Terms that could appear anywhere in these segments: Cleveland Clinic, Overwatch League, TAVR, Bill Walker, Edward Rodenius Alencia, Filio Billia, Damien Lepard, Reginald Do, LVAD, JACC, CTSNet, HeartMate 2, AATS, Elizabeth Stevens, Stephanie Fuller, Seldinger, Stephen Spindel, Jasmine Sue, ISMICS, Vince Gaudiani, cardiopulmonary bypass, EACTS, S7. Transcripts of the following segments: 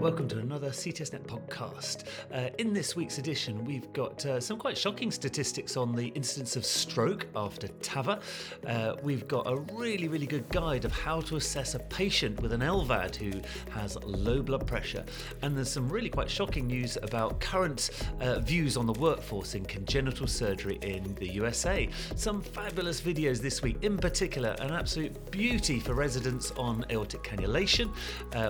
Welcome to another CTSNet podcast. In this week's edition, we've got some quite shocking statistics on the incidence of stroke after TAVR. We've got a really good guide of how to assess a patient with an LVAD who has low blood pressure. And there's some really quite shocking news about current views on the workforce in congenital surgery in the USA. Some fabulous videos this week, in particular, an absolute beauty for residents on aortic cannulation.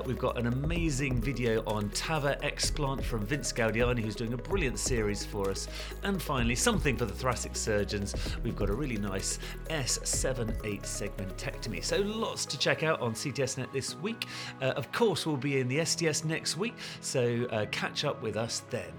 We've got an amazing video on TAVR explant from Vince Gaudiani, who's doing a brilliant series for us. And finally, something for the thoracic surgeons. We've got a really nice S7-8 segmentectomy. So lots to check out on CTSNet this week. Of course, we'll be in the STS next week, so catch up with us then.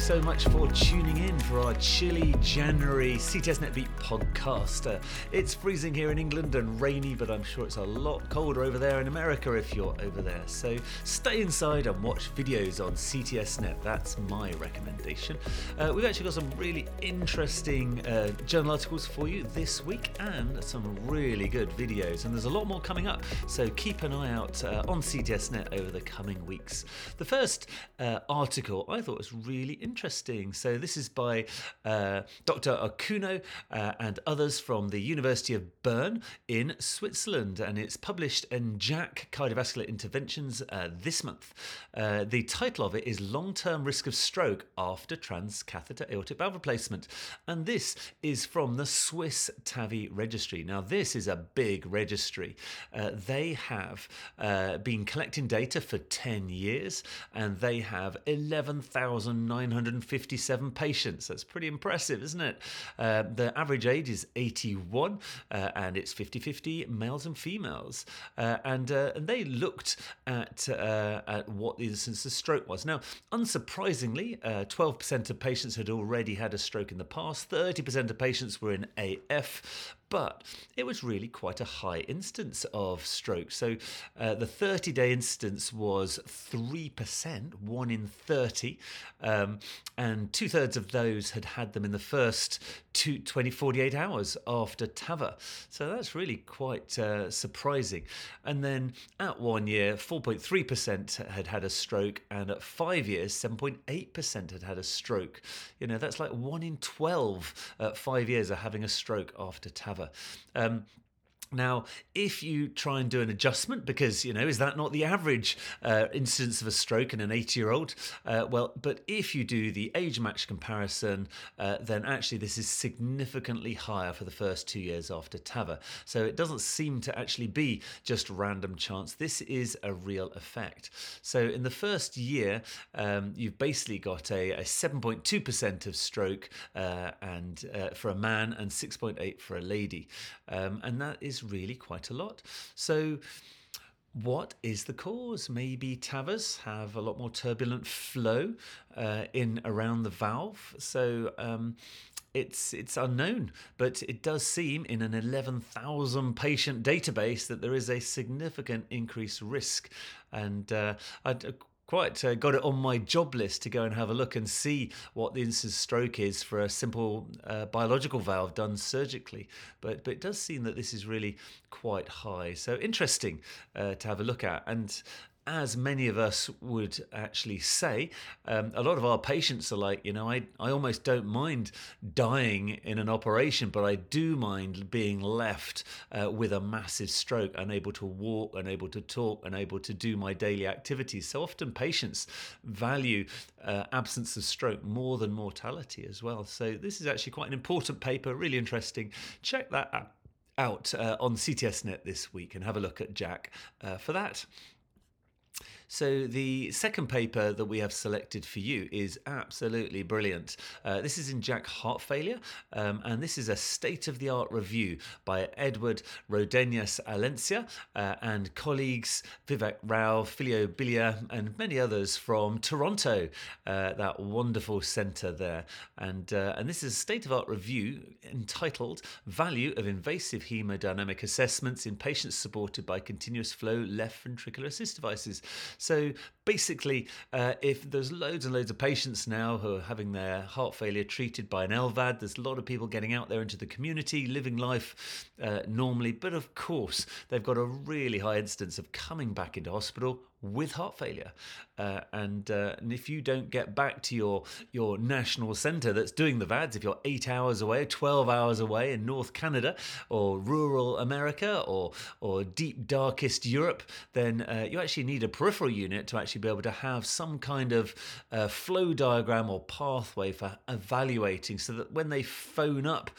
So much for tuning in for our chilly January CTSNet Beat podcast. It's freezing here in England and rainy, but I'm sure it's a lot colder over there in America if you're over there. So stay inside and watch videos on CTSNet. That's my recommendation. We've actually got some really interesting journal articles for you this week and some really good videos. And there's a lot more coming up, so keep an eye out on CTSNet over the coming weeks. The first article I thought was really interesting. So this is by Dr. Okuno and others from the University of Bern in Switzerland, and it's published in JACC Cardiovascular Interventions this month. The title of it is Long-Term Risk of Stroke After Transcatheter Aortic Valve Replacement, and this is from the Swiss TAVI Registry. Now this is a big registry. They have been collecting data for 10 years and they have 11,957 patients. That's pretty impressive, isn't it? The average age is 81 and it's 50-50 males and females. And they looked at what the incidence of stroke was. Now, unsurprisingly, 12% of patients had already had a stroke in the past. 30% of patients were in AF. But it was really quite a high instance of stroke. So the 30-day instance was 3%, 1 in 30, and two-thirds of those had had them in the first 48 hours after TAVR. So that's really quite surprising. And then at 1 year, 4.3% had had a stroke, and at 5 years, 7.8% had had a stroke. You know, that's like 1 in 12 at 5 years are having a stroke after TAVR. Now, if you try and do an adjustment, because, you know, is that not the average incidence of a stroke in an 80-year-old? Well, but if you do the age-match comparison, then actually this is significantly higher for the first 2 years after TAVR. So it doesn't seem to actually be just random chance. This is a real effect. So in the first year, you've basically got a 7.2% of stroke and for a man and 6.8% for a lady. And that is really quite a lot. So what is the cause? Maybe TAVRs have a lot more turbulent flow in around the valve. So it's unknown, but it does seem in an 11,000 patient database that there is a significant increased risk. And I'd quite got it on my job list to go and have a look and see what the incidence of stroke is for a simple biological valve done surgically. But it does seem that this is really quite high. So interesting to have a look at. And as many of us would actually say, a lot of our patients are like, you know, I almost don't mind dying in an operation, but I do mind being left with a massive stroke, unable to walk, unable to talk, unable to do my daily activities. So often patients value absence of stroke more than mortality as well. So this is actually quite an important paper, really interesting. Check that out on CTSNet this week and have a look at JACC for that. So the second paper that we have selected for you is absolutely brilliant. This is in JACC Heart Failure, and this is a state-of-the-art review by Edward Rodenius Alencia and colleagues Vivek Rao, Filio Billia, and many others from Toronto, that wonderful centre there. And this is a state-of-the-art review entitled Value of Invasive Hemodynamic Assessments in Patients Supported by Continuous Flow Left Ventricular Assist Devices. So basically, if there's loads and loads of patients now who are having their heart failure treated by an LVAD, there's a lot of people getting out there into the community, living life normally. But of course, they've got a really high incidence of coming back into hospital with heart failure. And if you don't get back to your national centre that's doing the VADS, if you're 8 hours away, 12 hours away in North Canada or rural America or deep darkest Europe, then you actually need a peripheral unit to actually be able to have some kind of flow diagram or pathway for evaluating, so that when they phone up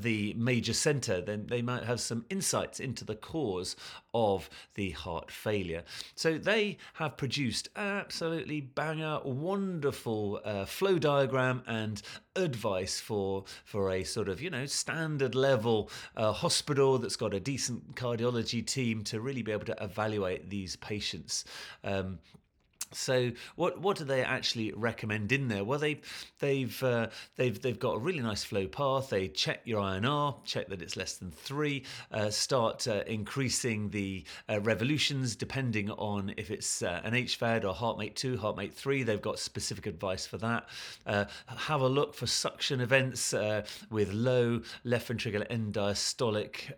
the major centre, then they might have some insights into the cause of the heart failure. So they have produced absolutely banger, wonderful flow diagram and advice for a sort of, you know, standard level hospital that's got a decent cardiology team to really be able to evaluate these patients. So what do they actually recommend in there? Well, they've got a really nice flow path. They check your INR, check that it's less than 3. Start increasing the revolutions depending on if it's an HVAD or HeartMate 2, HeartMate 3. They've got specific advice for that. Have a look for suction events with low left ventricular end diastolic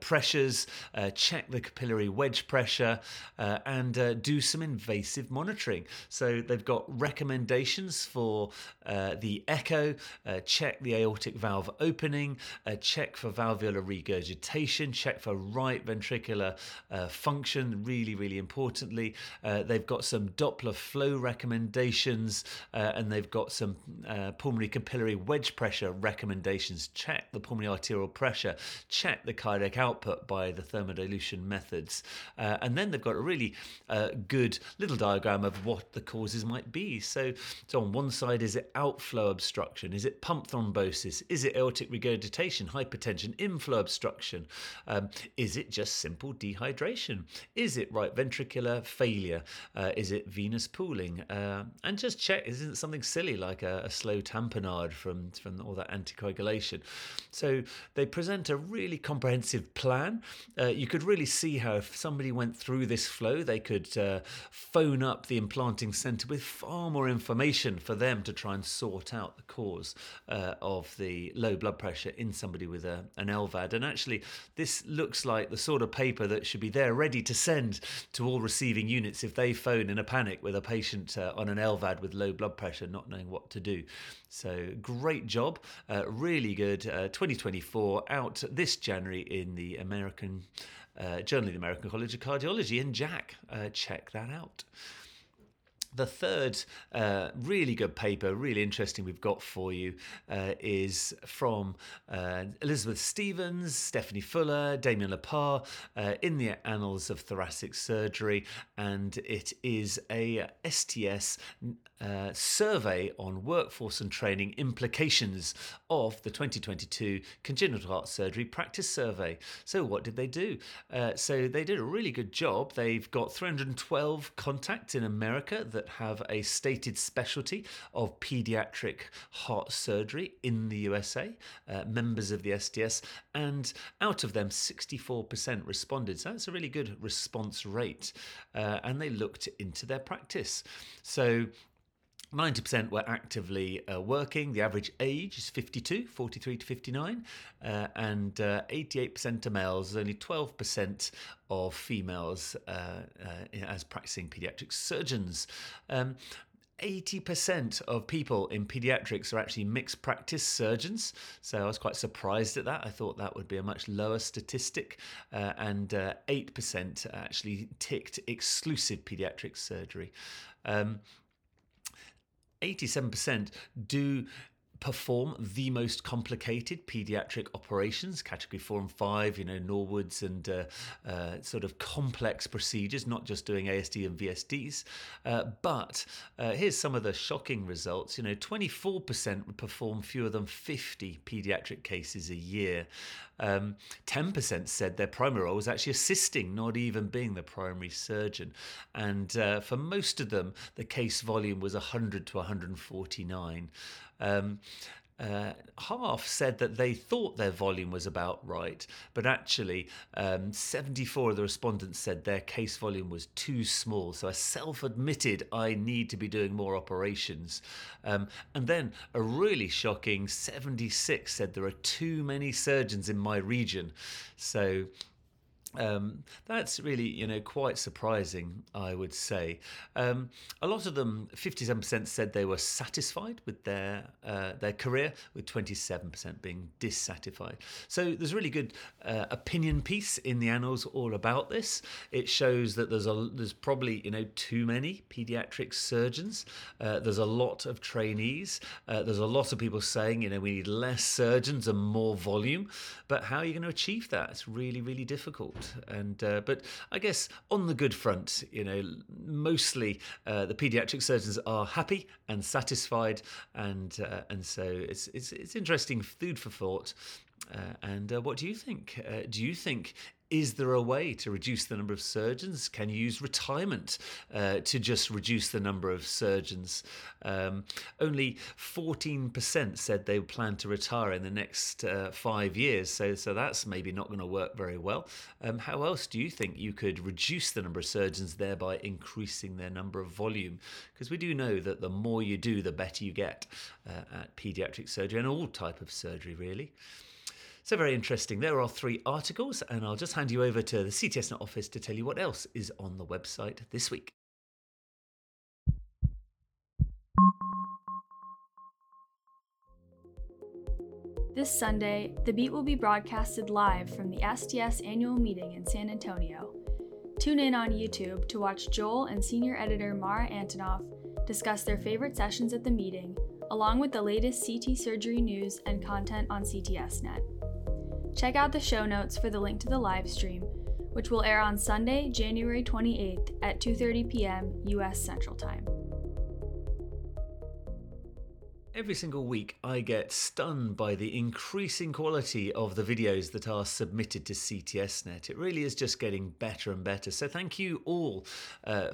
pressures. Check the capillary wedge pressure and do some invasive monitoring. So they've got recommendations for the echo, check the aortic valve opening, check for valvular regurgitation, check for right ventricular function, really, really importantly. They've got some Doppler flow recommendations and they've got some pulmonary capillary wedge pressure recommendations. Check the pulmonary arterial pressure, check the cardiac output by the thermodilution methods. And then they've got a really good little diagram of what the causes might be. So on one side, is it outflow obstruction? Is it pump thrombosis? Is it aortic regurgitation, hypertension, inflow obstruction? Is it just simple dehydration? Is it right ventricular failure? Is it venous pooling? And just check, isn't it something silly like a slow tamponade from all that anticoagulation? So they present a really comprehensive plan. You could really see how if somebody went through this flow, they could phone up the implanting centre with far more information for them to try and sort out the cause of the low blood pressure in somebody with an LVAD. And actually, this looks like the sort of paper that should be there ready to send to all receiving units if they phone in a panic with a patient on an LVAD with low blood pressure, not knowing what to do. So great job, really good. 2024 out this January in the American Journal of the American College of Cardiology and JACC. Check that out. The third really good paper, really interesting we've got for you is from Elizabeth Stevens, Stephanie Fuller, Damien Lepard in the Annals of Thoracic Surgery, and it is a STS survey on workforce and training implications of the 2022 Congenital Heart Surgery Practice Survey. So what did they do? So they did a really good job. They've got 312 contacts in America that have a stated specialty of paediatric heart surgery in the USA, members of the STS, and out of them 64% responded. So that's a really good response rate. And they looked into their practice. So 90% were actively working. The average age is 52, 43 to 59, and 88% are males. There's only 12% of females as practicing paediatric surgeons. 80% of people in paediatrics are actually mixed practice surgeons. So I was quite surprised at that. I thought that would be a much lower statistic. And 8% actually ticked exclusive paediatric surgery. 87% do perform the most complicated paediatric operations, category 4 and 5, you know, Norwoods and sort of complex procedures, not just doing ASD and VSDs. But here's some of the shocking results. You know, 24% would perform fewer than 50 paediatric cases a year. 10% said their primary role was actually assisting, not even being the primary surgeon. And for most of them, the case volume was 100 to 149. half said that they thought their volume was about right, but actually 74 of the respondents said their case volume was too small. So I self-admitted I need to be doing more operations. And then a really shocking 76 said there are too many surgeons in my region. So that's really, quite surprising, I would say. A lot of them, 57%, said they were satisfied with their career, with 27% being dissatisfied. So there's a really good opinion piece in the Annals all about this. It shows that there's probably, too many paediatric surgeons. There's a lot of trainees. There's a lot of people saying, we need less surgeons and more volume. But how are you going to achieve that? It's really, really difficult. And but I guess on the good front, mostly the paediatric surgeons are happy and satisfied, and so it's interesting food for thought. And what do you think? Do you think, is there a way to reduce the number of surgeons? Can you use retirement to just reduce the number of surgeons? Only 14% said they plan to retire in the next 5 years, so that's maybe not going to work very well. How else do you think you could reduce the number of surgeons, thereby increasing their number of volume? Because we do know that the more you do, the better you get at paediatric surgery and all type of surgery, really. So very interesting. There are 3 articles, and I'll just hand you over to the CTSNet office to tell you what else is on the website this week. This Sunday, The Beat will be broadcasted live from the STS annual meeting in San Antonio. Tune in on YouTube to watch Joel and senior editor Mara Antonoff discuss their favorite sessions at the meeting, along with the latest CT surgery news and content on CTSNet. Check out the show notes for the link to the live stream, which will air on Sunday, January 28th at 2:30 p.m. U.S. Central Time. Every single week, I get stunned by the increasing quality of the videos that are submitted to CTSNet. It really is just getting better and better. So thank you all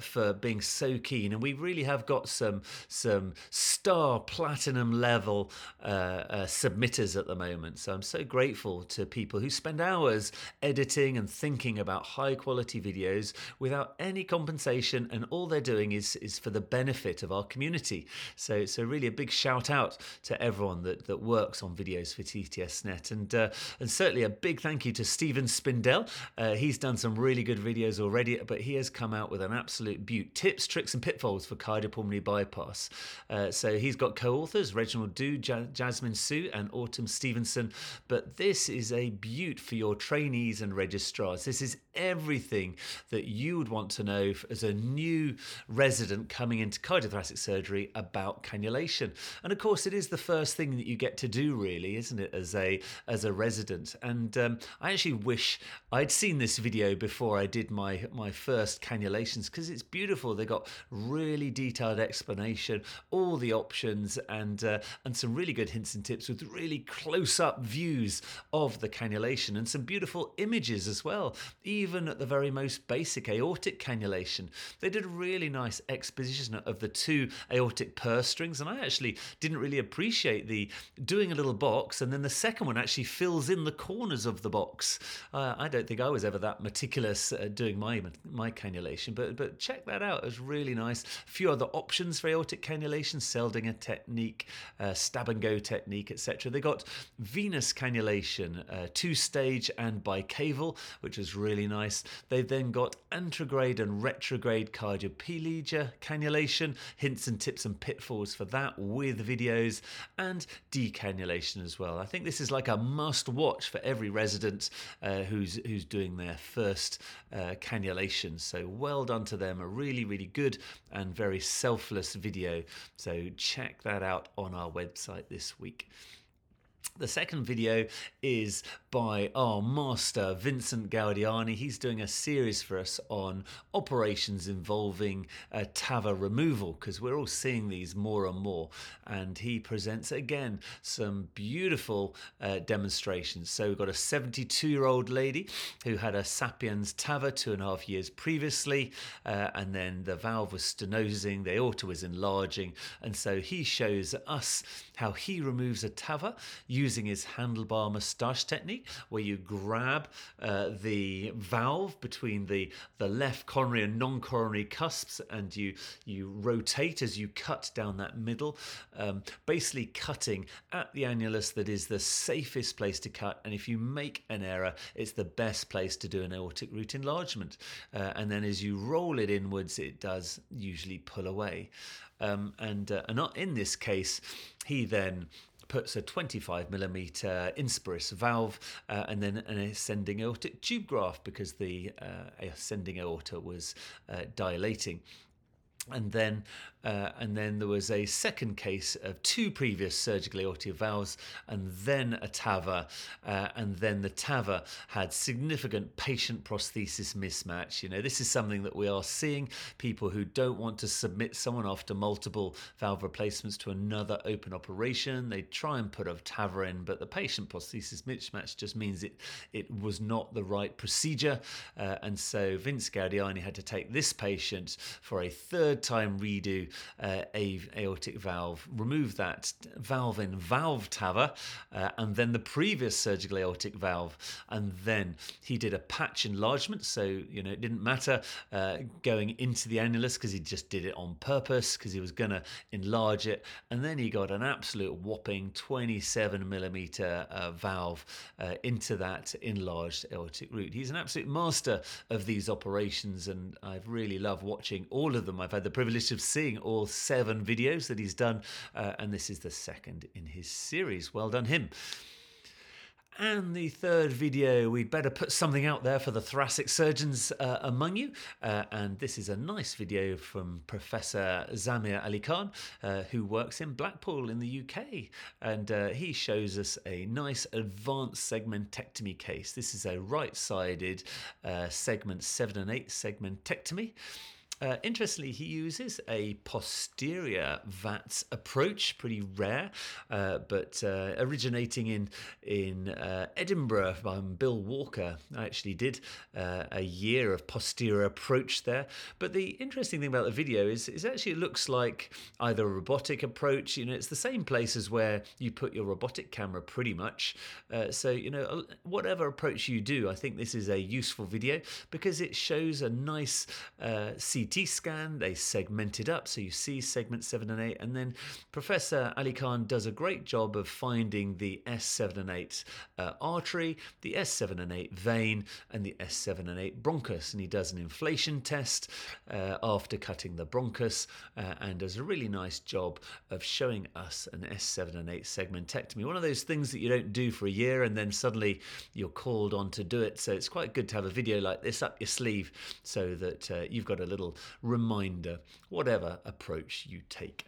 for being so keen. And we really have got some star platinum level submitters at the moment. So I'm so grateful to people who spend hours editing and thinking about high quality videos without any compensation. And all they're doing is for the benefit of our community. So really a big shout out to everyone that works on videos for CTSNet, and certainly a big thank you to Stephen Spindel. He's done some really good videos already, but he has come out with an absolute beaut: tips, tricks and pitfalls for cardiopulmonary bypass. So he's got co-authors Reginald Do, Jasmine Sue and Autumn Stevenson, but this is a beaut for your trainees and registrars. This is everything that you would want to know as a new resident coming into cardiothoracic surgery about cannulation. And of course, it is the first thing that you get to do, really, isn't it, as a resident? And I actually wish I'd seen this video before I did my first cannulations, because it's beautiful. They got really detailed explanation, all the options, and some really good hints and tips with really close-up views of the cannulation and some beautiful images as well. Even at the very most basic aortic cannulation, they did a really nice exposition of the 2 aortic purse strings, and I actually didn't really appreciate the doing a little box and then the second one actually fills in the corners of the box. I don't think I was ever that meticulous doing my cannulation, but check that out. It was really nice. A few other options for aortic cannulation: Seldinger technique, stab and go technique, etc. They got venous cannulation, 2-stage and bicaval, which was really nice. They've then got antegrade and retrograde cardioplegia cannulation, hints and tips and pitfalls for that, with videos, and decannulation as well. I think this is like a must-watch for every resident who's doing their first cannulation. So well done to them. A really, really good and very selfless video. So check that out on our website this week. The second video is by our master, Vincent Gaudiani. He's doing a series for us on operations involving TAVR removal, because we're all seeing these more and more. And he presents, again, some beautiful demonstrations. So we've got a 72-year-old lady who had a Sapiens TAVR 2.5 years previously, and then the valve was stenosing, the aorta was enlarging. And so he shows us how he removes a TAVR using his handlebar moustache technique, where you grab the valve between the left coronary and non-coronary cusps, and you rotate as you cut down that middle, basically cutting at the annulus. That is the safest place to cut, and if you make an error, it's the best place to do an aortic root enlargement. And then as you roll it inwards, it does usually pull away. And in this case, he then puts a 25mm Inspiris valve and then an ascending aortic tube graft, because the ascending aorta was dilating. And then there was a second case of two previous surgical aortic valves, and then a TAVR, and then the TAVR had significant patient prosthesis mismatch. You know, this is something that we are seeing, people who don't want to submit someone after multiple valve replacements to another open operation. They try and put a TAVR in, but the patient prosthesis mismatch just means it was not the right procedure. And so Vince Gaudiani had to take this patient for a third time redo a aortic valve, remove that valve in valve TAVR, and then the previous surgical aortic valve, and then he did a patch enlargement. So, you know, it didn't matter going into the annulus, because he just did it on purpose, because he was going to enlarge it. And then he got an absolute whopping 27mm valve into that enlarged aortic root. He's an absolute master of these operations, and I've really loved watching all of them. I've had the privilege of seeing all 7 videos that he's done, and this is the second in his series. Well done him. And the third video, we'd better put something out there for the thoracic surgeons among you. And this is a nice video from Professor Zamir Ali Khan, who works in Blackpool in the UK. And he shows us a nice advanced segmentectomy case. This is a right-sided segment 7 and 8 segmentectomy. Interestingly, he uses a posterior VATS approach, pretty rare, but originating in Edinburgh by Bill Walker. I actually did a year of posterior approach there. But the interesting thing about the video is actually it looks like either a robotic approach. You know, it's the same place as where you put your robotic camera, pretty much. So, you know, whatever approach you do, I think this is a useful video, because it shows a nice CT scan. They segmented up, so you see segments 7 and 8, and then Professor Ali Khan does a great job of finding the S7 and 8 artery, the S7 and 8 vein, and the S7 and 8 bronchus, and he does an inflation test after cutting the bronchus, and does a really nice job of showing us an S7 and 8 segmentectomy. One of those things that you don't do for a year, and then suddenly you're called on to do it, so it's quite good to have a video like this up your sleeve, so that you've got a little reminder, whatever approach you take.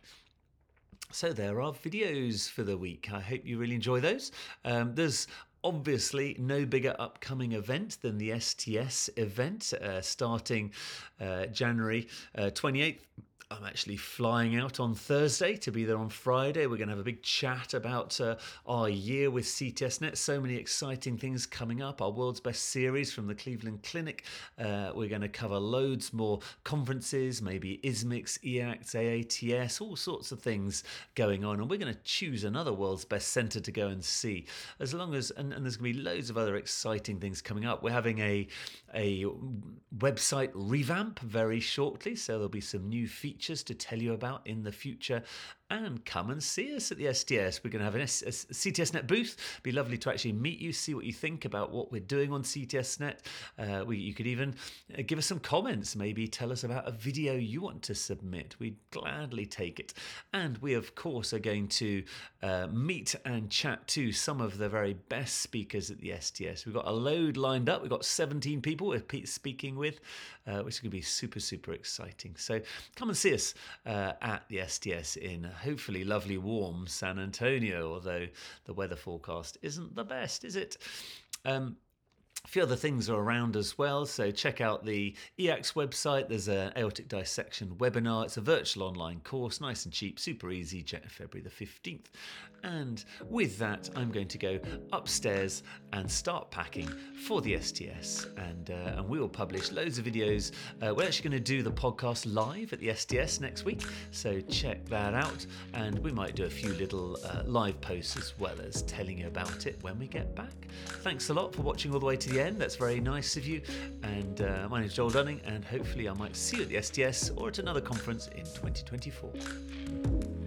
So there are videos for the week. I hope you really enjoy those. There's obviously no bigger upcoming event than the STS event starting January 28th. I'm actually flying out on Thursday to be there on Friday. We're going to have a big chat about our year with CTSNet. So many exciting things coming up. Our World's Best series from the Cleveland Clinic. We're going to cover loads more conferences, maybe ISMICS, EACTS, AATS, all sorts of things going on. And we're going to choose another World's Best Centre to go and see. As long as, and there's going to be loads of other exciting things coming up. We're having a website revamp very shortly, so there'll be some new features to tell you about in the future. And come and see us at the STS. We're going to have a CTSNet booth. It'd be lovely to actually meet you, see what you think about what we're doing on CTSNet. You could even give us some comments, maybe tell us about a video you want to submit. We'd gladly take it. And we, of course, are going to meet and chat to some of the very best speakers at the STS. We've got a load lined up. We've got 17 people we're speaking with, which is going to be super, super exciting. So come and see us at the STS in hopefully lovely warm San Antonio, although the weather forecast isn't the best, is it? A few other things are around as well, so check out the EAX website. There's an aortic dissection webinar. It's a virtual online course, nice and cheap, super easy, February the 15th. And with that, I'm going to go upstairs and start packing for the STS. And we will publish loads of videos. We're actually going to do the podcast live at the STS next week, so check that out. And we might do a few little live posts as well as telling you about it when we get back. Thanks a lot for watching all the way to the end. That's very nice of you. And my name is Joel Dunning, and hopefully I might see you at the STS or at another conference in 2024.